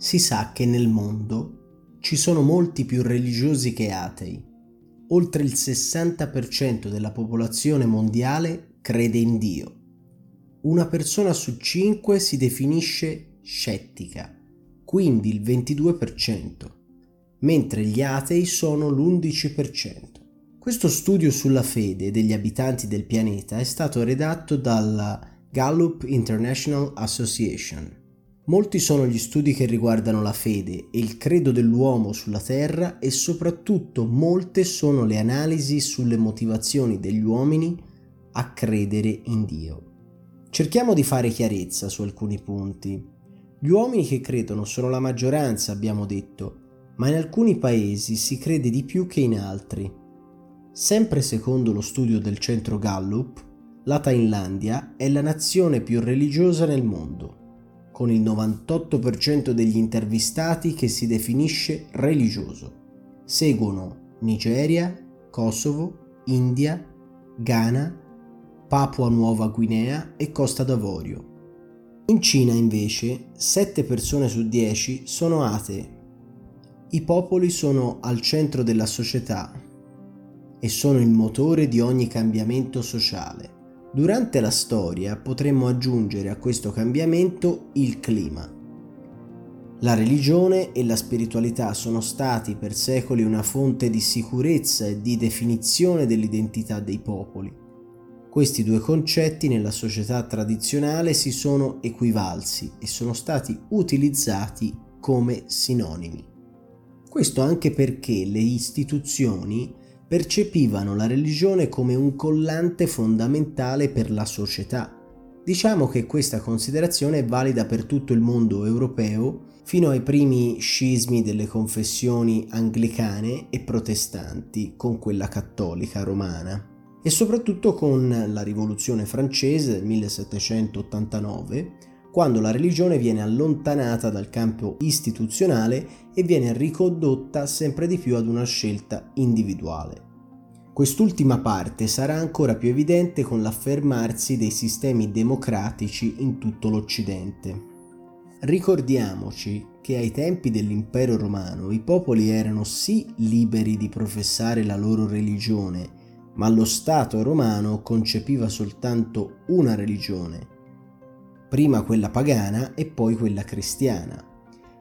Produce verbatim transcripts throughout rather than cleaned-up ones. Si sa che nel mondo ci sono molti più religiosi che atei. Oltre il sessanta per cento della popolazione mondiale crede in Dio. Una persona su cinque si definisce scettica, quindi il ventidue per cento, mentre gli atei sono l'undici per cento. Questo studio sulla fede degli abitanti del pianeta è stato redatto dalla Gallup International Association. Molti sono gli studi che riguardano la fede e il credo dell'uomo sulla Terra e soprattutto molte sono le analisi sulle motivazioni degli uomini a credere in Dio. Cerchiamo di fare chiarezza su alcuni punti. Gli uomini che credono sono la maggioranza, abbiamo detto, ma in alcuni paesi si crede di più che in altri. Sempre secondo lo studio del centro Gallup, la Thailandia è la nazione più religiosa nel mondo, con il novantotto per cento degli intervistati che si definisce religioso. Seguono Nigeria, Kosovo, India, Ghana, Papua Nuova Guinea e Costa d'Avorio. In Cina, invece, sette persone su dieci sono atee. I popoli sono al centro della società e sono il motore di ogni cambiamento sociale. Durante la storia potremmo aggiungere a questo cambiamento il clima. La religione e la spiritualità sono stati per secoli una fonte di sicurezza e di definizione dell'identità dei popoli. Questi due concetti nella società tradizionale si sono equivalsi e sono stati utilizzati come sinonimi. Questo anche perché le istituzioni percepivano la religione come un collante fondamentale per la società. Diciamo che questa considerazione è valida per tutto il mondo europeo, fino ai primi scismi delle confessioni anglicane e protestanti con quella cattolica romana. E soprattutto con la Rivoluzione francese del millesettecentottantanove, quando la religione viene allontanata dal campo istituzionale e viene ricondotta sempre di più ad una scelta individuale. Quest'ultima parte sarà ancora più evidente con l'affermarsi dei sistemi democratici in tutto l'Occidente. Ricordiamoci che ai tempi dell'Impero Romano i popoli erano sì liberi di professare la loro religione, ma lo Stato romano concepiva soltanto una religione, prima quella pagana e poi quella cristiana,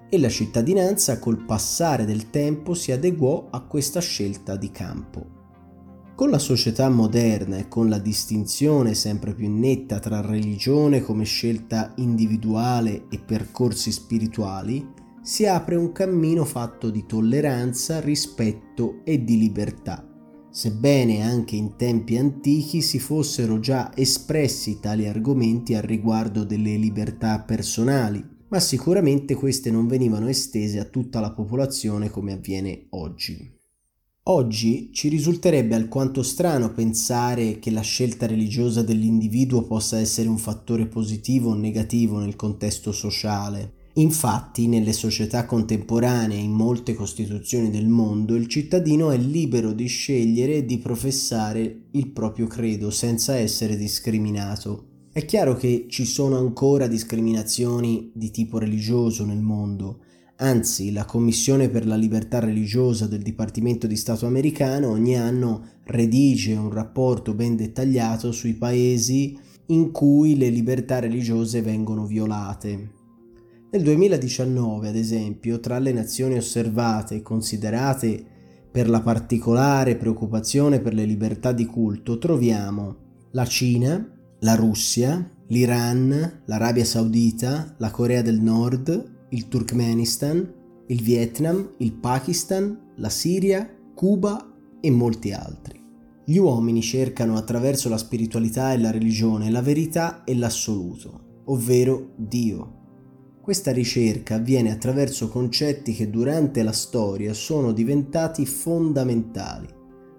e la cittadinanza col passare del tempo si adeguò a questa scelta di campo. Con la società moderna e con la distinzione sempre più netta tra religione come scelta individuale e percorsi spirituali, si apre un cammino fatto di tolleranza, rispetto e di libertà. Sebbene anche in tempi antichi si fossero già espressi tali argomenti al riguardo delle libertà personali, ma sicuramente queste non venivano estese a tutta la popolazione come avviene oggi. Oggi ci risulterebbe alquanto strano pensare che la scelta religiosa dell'individuo possa essere un fattore positivo o negativo nel contesto sociale. Infatti, nelle società contemporanee e in molte costituzioni del mondo, il cittadino è libero di scegliere e di professare il proprio credo senza essere discriminato. È chiaro che ci sono ancora discriminazioni di tipo religioso nel mondo. Anzi, la Commissione per la Libertà religiosa del Dipartimento di Stato americano ogni anno redige un rapporto ben dettagliato sui paesi in cui le libertà religiose vengono violate. Nel duemiladiciannove, ad esempio, tra le nazioni osservate e considerate per la particolare preoccupazione per le libertà di culto troviamo la Cina, la Russia, l'Iran, l'Arabia Saudita, la Corea del Nord, il Turkmenistan, il Vietnam, il Pakistan, la Siria, Cuba e molti altri. Gli uomini cercano attraverso la spiritualità e la religione la verità e l'assoluto, ovvero Dio. Questa ricerca avviene attraverso concetti che durante la storia sono diventati fondamentali.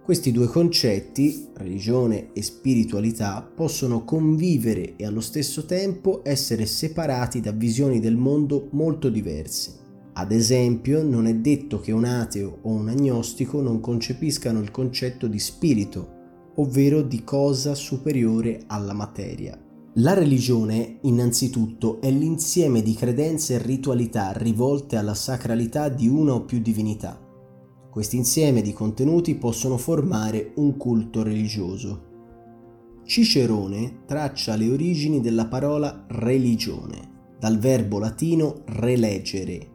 Questi due concetti, religione e spiritualità, possono convivere e allo stesso tempo essere separati da visioni del mondo molto diverse. Ad esempio, non è detto che un ateo o un agnostico non concepiscano il concetto di spirito, ovvero di cosa superiore alla materia. La religione, innanzitutto, è l'insieme di credenze e ritualità rivolte alla sacralità di una o più divinità. Questi insieme di contenuti possono formare un culto religioso. Cicerone traccia le origini della parola religione, dal verbo latino relegere,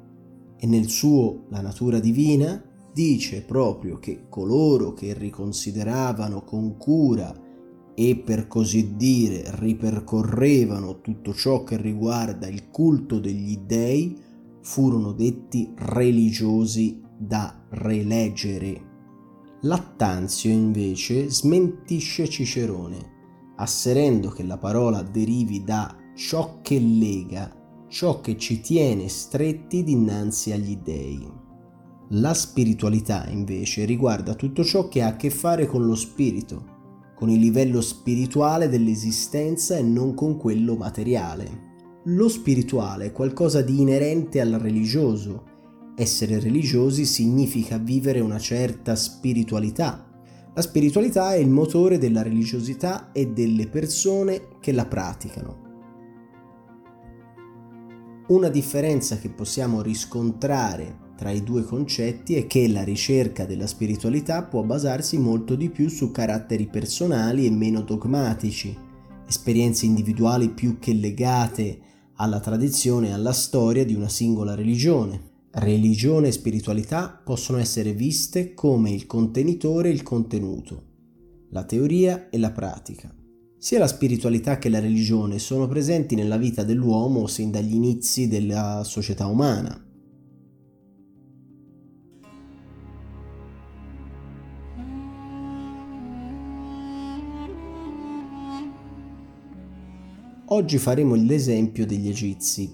e nel suo La natura divina dice proprio che coloro che riconsideravano con cura e per così dire ripercorrevano tutto ciò che riguarda il culto degli dei furono detti religiosi da relegere. Lattanzio invece smentisce Cicerone, asserendo che la parola derivi da ciò che lega, ciò che ci tiene stretti dinanzi agli dei. La spiritualità invece riguarda tutto ciò che ha a che fare con lo spirito, con il livello spirituale dell'esistenza e non con quello materiale. Lo spirituale è qualcosa di inerente al religioso. Essere religiosi significa vivere una certa spiritualità. La spiritualità è il motore della religiosità e delle persone che la praticano. Una differenza che possiamo riscontrare tra i due concetti è che la ricerca della spiritualità può basarsi molto di più su caratteri personali e meno dogmatici, esperienze individuali più che legate alla tradizione e alla storia di una singola religione. Religione e spiritualità possono essere viste come il contenitore e il contenuto, la teoria e la pratica. Sia la spiritualità che la religione sono presenti nella vita dell'uomo sin dagli inizi della società umana. Oggi faremo l'esempio degli Egizi,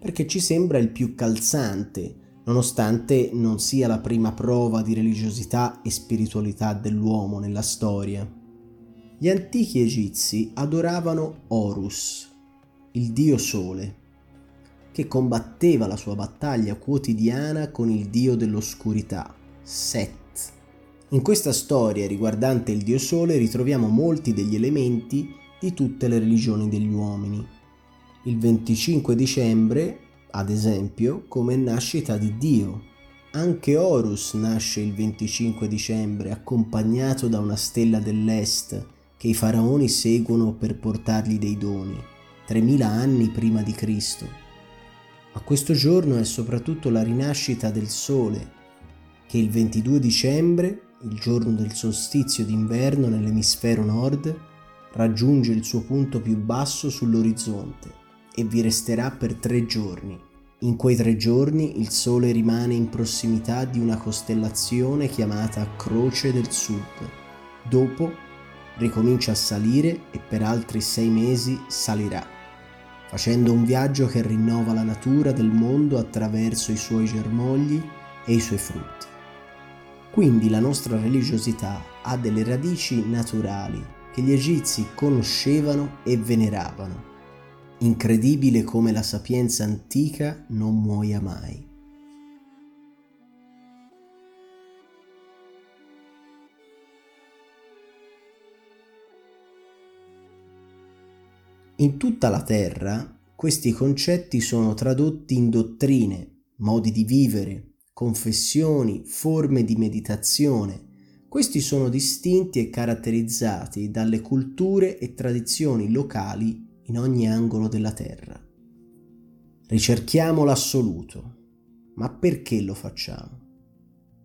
perché ci sembra il più calzante, nonostante non sia la prima prova di religiosità e spiritualità dell'uomo nella storia. Gli antichi egizi adoravano Horus, il dio sole, che combatteva la sua battaglia quotidiana con il dio dell'oscurità, Set. In questa storia riguardante il dio sole ritroviamo molti degli elementi di tutte le religioni degli uomini. Il venticinque dicembre, ad esempio, come nascita di Dio. Anche Horus nasce il venticinque dicembre, accompagnato da una stella dell'est che i faraoni seguono per portargli dei doni, tremila anni prima di Cristo. Ma questo giorno è soprattutto la rinascita del sole, che il ventidue dicembre, il giorno del solstizio d'inverno nell'emisfero nord, raggiunge il suo punto più basso sull'orizzonte e vi resterà per tre giorni. In quei tre giorni il Sole rimane in prossimità di una costellazione chiamata Croce del Sud. Dopo ricomincia a salire e per altri sei mesi salirà, facendo un viaggio che rinnova la natura del mondo attraverso i suoi germogli e i suoi frutti. Quindi la nostra religiosità ha delle radici naturali che gli egizi conoscevano e veneravano. Incredibile come la sapienza antica non muoia mai. In tutta la terra questi concetti sono tradotti in dottrine, modi di vivere, confessioni, forme di meditazione. Questi sono distinti e caratterizzati dalle culture e tradizioni locali in ogni angolo della terra. Ricerchiamo l'assoluto, ma perché lo facciamo?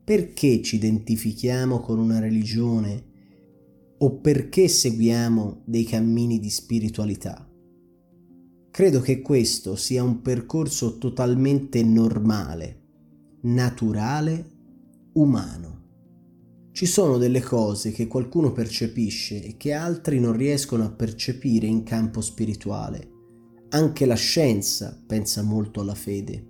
Perché ci identifichiamo con una religione o perché seguiamo dei cammini di spiritualità? Credo che questo sia un percorso totalmente normale, naturale, umano. Ci sono delle cose che qualcuno percepisce e che altri non riescono a percepire in campo spirituale. Anche la scienza pensa molto alla fede.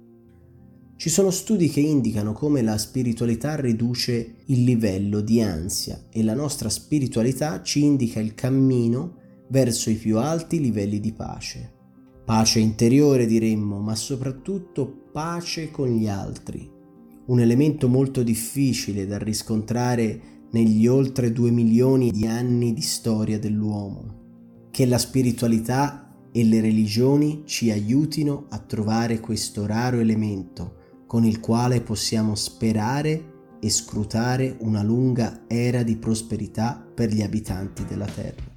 Ci sono studi che indicano come la spiritualità riduce il livello di ansia e la nostra spiritualità ci indica il cammino verso i più alti livelli di pace. Pace interiore diremmo, ma soprattutto pace con gli altri. Un elemento molto difficile da riscontrare negli oltre due milioni di anni di storia dell'uomo. Che la spiritualità e le religioni ci aiutino a trovare questo raro elemento con il quale possiamo sperare e scrutare una lunga era di prosperità per gli abitanti della Terra.